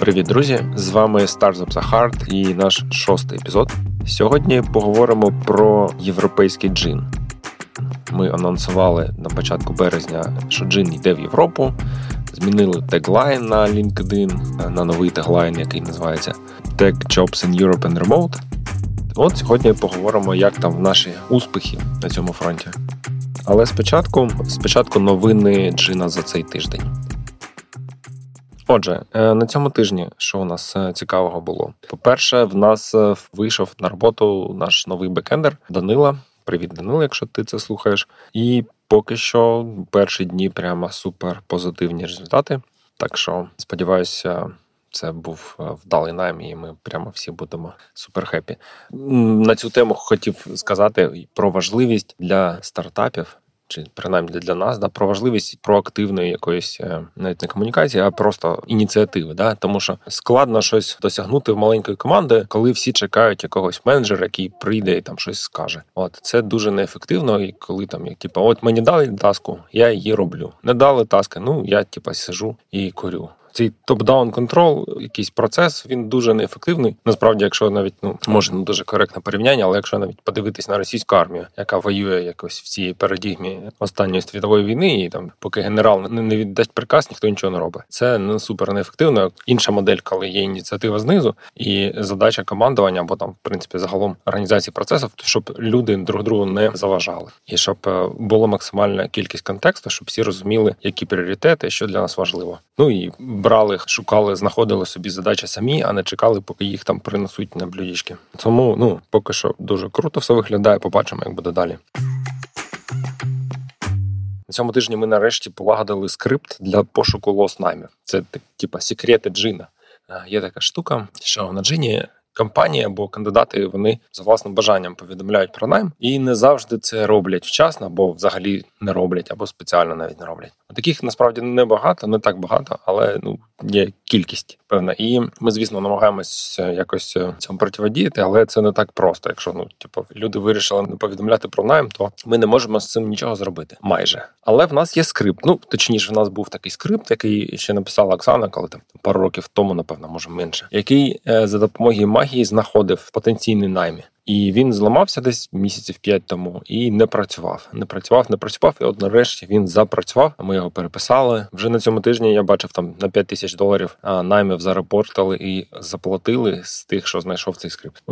Привіт, друзі! З вами Startup Hardcore і наш шостий епізод. Сьогодні поговоримо про європейський джин. Ми анонсували на початку березня, що джин йде в Європу. Змінили теглайн на LinkedIn, на новий теглайн, який називається Tech Jobs in Europe and Remote. От сьогодні поговоримо, як там наші успіхи на цьому фронті. Але спочатку новини джина за цей тиждень. Отже, на цьому тижні, що у нас цікавого було? По-перше, в нас вийшов на роботу наш новий бекендер Данила. Привіт, Данило, якщо ти це слухаєш. І поки що перші дні прямо супер позитивні результати. Так що, сподіваюся, це був вдалий найм, і ми прямо всі будемо супер хепі. На цю тему хотів сказати про важливість для стартапів, чи принаймні для нас, да, про важливість проактивної якоїсь, навіть не комунікації, а просто ініціативи. Да? Тому що складно щось досягнути в маленької команди, коли всі чекають якогось менеджера, який прийде і там щось скаже. От це дуже неефективно, і коли там, як типу, от мені дали таску, я її роблю. Не дали таски, ну я типу сижу і курю. Цей топ-даун контрол, якийсь процес, він дуже неефективний. Насправді, якщо навіть, може не дуже коректне порівняння, але якщо навіть подивитись на російську армію, яка воює якось в цій парадігмі останньої світової війни, і там, поки генерал не віддасть приказ, ніхто нічого не робить. Це супер неефективно. Інша модель, коли є ініціатива знизу, і задача командування, або там, в принципі, загалом організації процесів, щоб люди друг другу не заважали. І щоб була максимальна кількість контексту, щоб всі розуміли, які пріоритети, що для нас важливо. Ну і брали, шукали, знаходили собі задачі самі, а не чекали, поки їх там принесуть на блюдечки. Тому, поки що дуже круто все виглядає, побачимо, як буде далі. На цьому тижні ми нарешті полагодили скрипт для пошуку лоснаймів. Це типа секрети джина. Є така штука, що на джині компанії або кандидати, вони за власним бажанням повідомляють про найм, і не завжди це роблять вчасно, або взагалі не роблять, або спеціально навіть не роблять. Таких, насправді, не так багато, але є кількість певна. І ми, звісно, намагаємось якось цьому протидіяти, але це не так просто. Якщо, люди вирішили не повідомляти про найм, то ми не можемо з цим нічого зробити. Майже. Але в нас є скрипт. Точніше, в нас був такий скрипт, який ще написала Оксана, коли там пару років тому, напевно, може менше, який за допомогою магії знаходив потенційний найм. І він зламався десь місяців 5 тому і не працював, і от нарешті він запрацював, ми його переписали. Вже на цьому тижні я бачив там на $5,000 наймів зарепортали і заплатили з тих, що знайшов цей скрипт.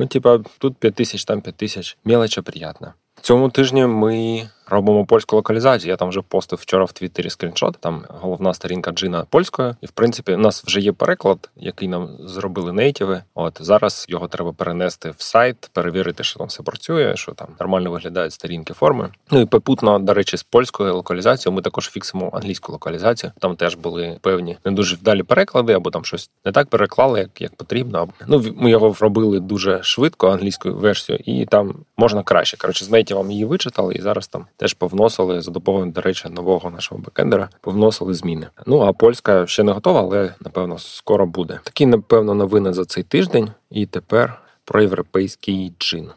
Тут 5 тисяч, там 5 тисяч. Мелоча приємна. Цьому тижні ми робимо польську локалізацію. Я там вже постив вчора в Твіттері скріншот, там головна сторінка джина польською. І, в принципі, у нас вже є переклад, який нам зробили нейтіви. От зараз його треба перенести в сайт, перевірити, що там все працює, що там нормально виглядають сторінки форми. І попутно, до речі, з польською локалізацією ми також фіксимо англійську локалізацію. Там теж були певні не дуже вдалі переклади, або там щось не так переклали, як потрібно. Ми його робили дуже швидко, англійську версію, і там можна краще. Коротше, з нейтівами її вичитали, і зараз там теж повносили, за допомогою, до речі, нового нашого бекендера, повносили зміни. А польська ще не готова, але, напевно, скоро буде. Такі, напевно, новини за цей тиждень. І тепер про європейський джин.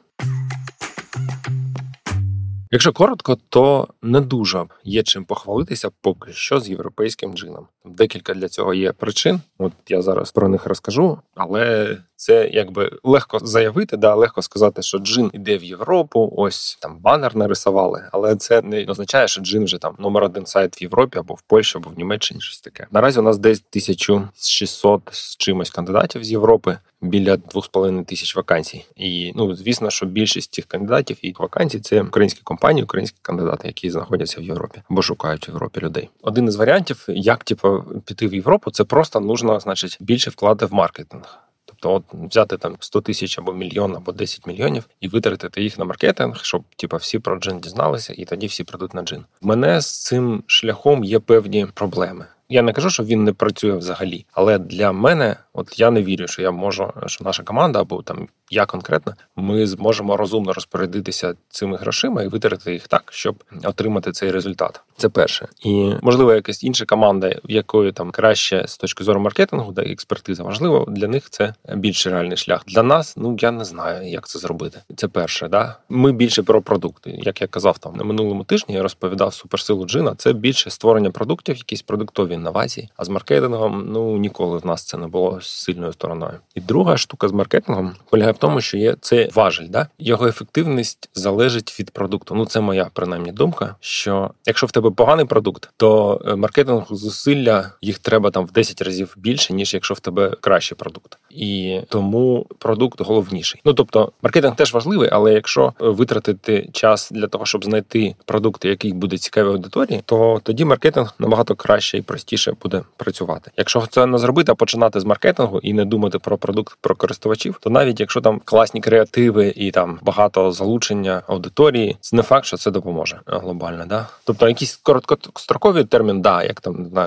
Якщо коротко, то не дуже є чим похвалитися поки що з європейським джином. Декілька для цього є причин, от я зараз про них розкажу, але це якби легко заявити, легко сказати, що джин іде в Європу, ось там банер нарисували, але це не означає, що джин вже там №1 сайт в Європі, або в Польщі, або в Німеччині, щось таке. Наразі у нас десь 1600 з чимось кандидатів з Європи, біля 2500 вакансій. І, звісно, що більшість цих кандидатів і вакансій – це українські компанії, українські кандидати, які знаходяться в Європі, або шукають в Європі людей. Один із варіантів, як, піти в Європу, це просто нужно, значить, більше вкладати в маркетинг. Тобто взяти там 100 тисяч або мільйон, або 10 мільйонів і витратити їх на маркетинг, щоб всі про джин дізналися, і тоді всі прийдуть на джин. У мене з цим шляхом є певні проблеми. Я не кажу, що він не працює взагалі, але для мене, я не вірю, що що наша команда, або там я конкретно, ми зможемо розумно розпорядитися цими грошима і витратити їх так, щоб отримати цей результат. Це перше. І, можливо, якась інша команда, в якої там краще з точки зору маркетингу, де експертиза важлива, для них це більш реальний шлях. Для нас, я не знаю, як це зробити. Це перше, Ми більше про продукти. Як я казав, там на минулому тижні я розповідав суперсилу джина, це більше створення продуктів, якісь продуктові інновацій. А з маркетингом, ніколи в нас це не було сильною стороною. І друга штука з маркетингом полягає в тому, що є це важіль, да? Його ефективність залежить від продукту. Це моя, принаймні, думка, що якщо в тебе поганий продукт, то маркетинг зусилля, їх треба в 10 разів більше, ніж якщо в тебе кращий продукт. І тому продукт головніший. Тобто, маркетинг теж важливий, але якщо витратити час для того, щоб знайти продукти, який буде цікавий аудиторії, то тоді маркетинг набагато краще і простіше буде працювати. Якщо це не зробити, а починати з маркетингу і не думати про продукт, про користувачів, то навіть якщо класні креативи і багато залучення аудиторії, це не факт, що це допоможе глобально. Да? Тобто якийсь короткостроковий термін,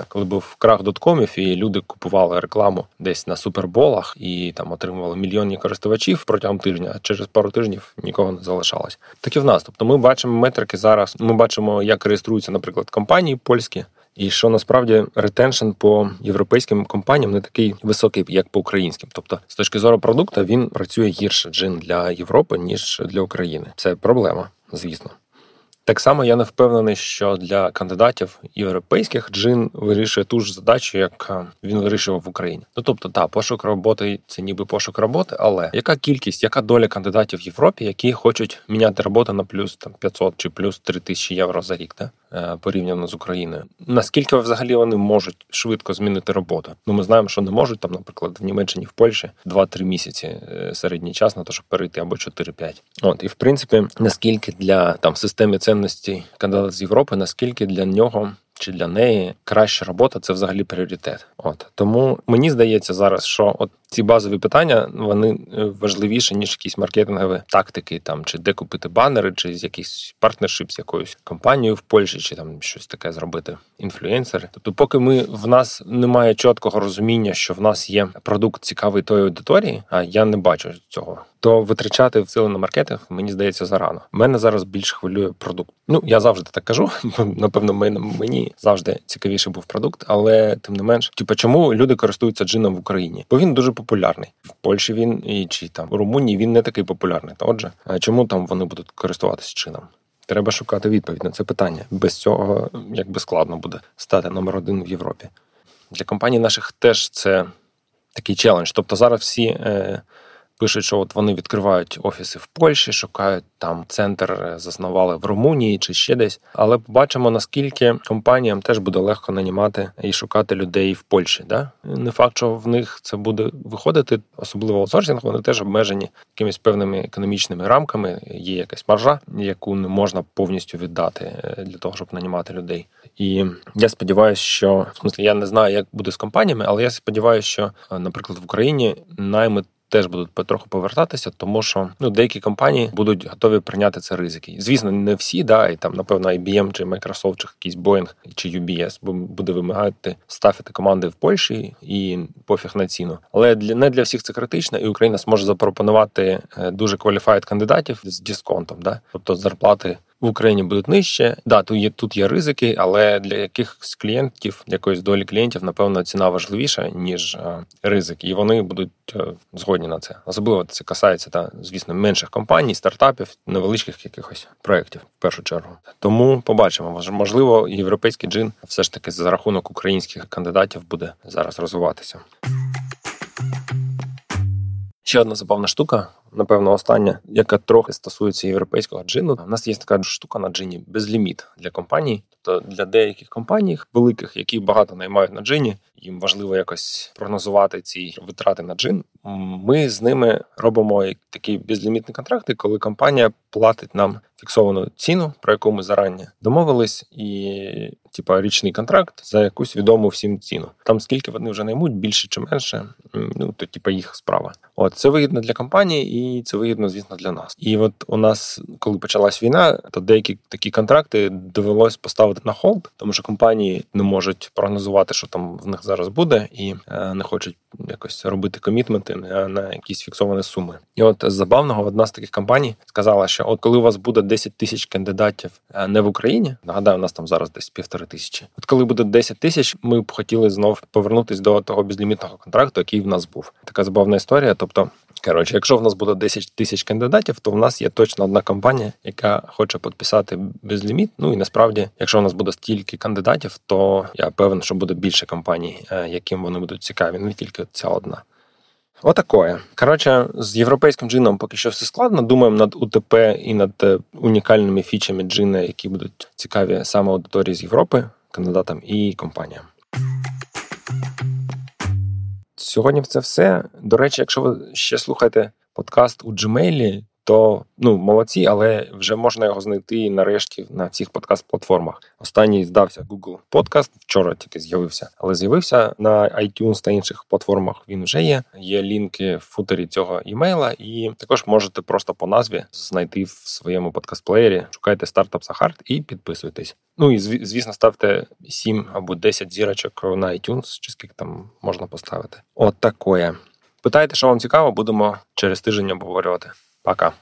коли був крах доткомів і люди купували рекламу десь на суперболах і отримували мільйонні користувачів протягом тижня, а через пару тижнів нікого не залишалось. Так і в нас. Тобто ми бачимо метрики зараз, ми бачимо, як реєструються, наприклад, компанії польські, і що насправді ретеншн по європейським компаніям не такий високий, як по українським. Тобто, з точки зору продукту, він працює гірше Джин для Європи, ніж для України. Це проблема, звісно. Так само я не впевнений, що для кандидатів європейських Джин вирішує ту ж задачу, як він вирішував в Україні. Пошук роботи – це ніби пошук роботи, але яка кількість, яка доля кандидатів в Європі, які хочуть міняти роботу на плюс 500 чи плюс 3000 євро за рік, порівняно з Україною? Наскільки взагалі вони можуть швидко змінити роботу? Ми знаємо, що не можуть, наприклад, в Німеччині, в Польщі 2-3 місяці середній час на те, щоб перейти, або 4-5. І, в принципі, наскільки для системи цінності кандидата з Європи, наскільки для нього чи для неї краща робота – це взагалі пріоритет. Тому мені здається зараз, що ці базові питання, вони важливіші, ніж якісь маркетингові тактики, чи де купити банери, чи з якийсь партнершип з якоюсь компанією в Польщі, чи щось таке зробити, інфлюенсери. Тобто поки в нас немає чіткого розуміння, що в нас є продукт цікавий тої аудиторії, а я не бачу цього, то витрачати сили на маркетинг, мені здається, зарано. Мене зараз більш хвилює продукт. Я завжди так кажу, напевно, мені завжди цікавіше був продукт, але тим не менш, чому люди користуються Джином в Україні? Бо він дуже популярний. В Польщі він, чи у Румунії він не такий популярний. Отже, чому вони будуть користуватися Джином? Треба шукати відповідь на це питання. Без цього складно буде стати номер 1 в Європі. Для компаній наших теж це такий челендж. Тобто зараз всі пишуть, що вони відкривають офіси в Польщі, шукають центр, заснували в Румунії чи ще десь. Але побачимо, наскільки компаніям теж буде легко нанімати і шукати людей в Польщі. Да? Не факт, що в них це буде виходити, особливо аутсорсинг, вони теж обмежені якимись певними економічними рамками. Є якась маржа, яку не можна повністю віддати для того, щоб нанімати людей. І я сподіваюся, що... я не знаю, як буде з компаніями, але я сподіваюся, що, наприклад, в Україні найми теж будуть потроху повертатися, тому що деякі компанії будуть готові прийняти це ризики. Звісно, не всі, і напевно, IBM чи Microsoft, чи якийсь Boeing, чи UBS буде вимагати ставити команди в Польщі і пофіг на ціну. Але не для всіх це критично, і Україна зможе запропонувати дуже qualified кандидатів з дисконтом, тобто зарплати в Україні будуть нижче. Тут є ризики, але для якихось клієнтів, для якоїсь долі клієнтів, напевно, ціна важливіша, ніж ризик. І вони будуть згодні на це. Особливо це касається, звісно, менших компаній, стартапів, невеличких якихось проєктів, в першу чергу. Тому побачимо. Можливо, європейський Джин все ж таки за рахунок українських кандидатів буде зараз розвиватися. Ще одна забавна штука, напевно, остання, яка трохи стосується європейського джину. У нас є така штука на джині – безліміт для компаній. Тобто для деяких компаній, великих, які багато наймають на джині, їм важливо якось прогнозувати ці витрати на джин. Ми з ними робимо такі безлімітні контракти, коли компанія платить нам фіксовану ціну, про яку ми зарані домовились, і річний контракт за якусь відому всім ціну. Скільки вони вже наймуть, більше чи менше, то їх справа. Це вигідно для компанії і це вигідно, звісно, для нас. І у нас, коли почалась війна, то деякі такі контракти довелось поставити на холд, тому що компанії не можуть прогнозувати, що в них зараз буде, і не хочуть якось робити комітменти на якісь фіксовані суми. І з забавного, одна з таких компаній сказала, що коли у вас буде 10 тисяч кандидатів не в Україні, нагадаю, у нас зараз десь 1500. Коли буде 10 000, ми б хотіли знов повернутися до того безлімітного контракту, який в нас був. Така забавна історія. Тобто Коротше, якщо в нас буде 10 тисяч кандидатів, то в нас є точно одна компанія, яка хоче підписати безліміт. Ну і насправді, якщо в нас буде стільки кандидатів, то я певен, що буде більше компаній, яким вони будуть цікаві, не тільки ця одна. Отакое. Коротше, з європейським джином поки що все складно. Думаємо над УТП і над унікальними фічами джина, які будуть цікаві саме аудиторії з Європи, кандидатам і компаніям. Сьогодні це все. До речі, якщо ви ще слухаєте подкаст у Gmail, то, молодці, але вже можна його знайти нарешті на всіх подкаст-платформах. Останній здався Google Podcast, вчора тільки з'явився, але з'явився на iTunes та інших платформах він вже є. Є лінки в футері цього імейла, і також можете просто по назві знайти в своєму подкаст-плеєрі, шукайте Startup Hardcore і підписуйтесь. Ну і, звісно, ставте 7 або 10 зірочок на iTunes, чи скільки там можна поставити. От такое. Питайте, що вам цікаво, будемо через тиждень обговорювати. Пока.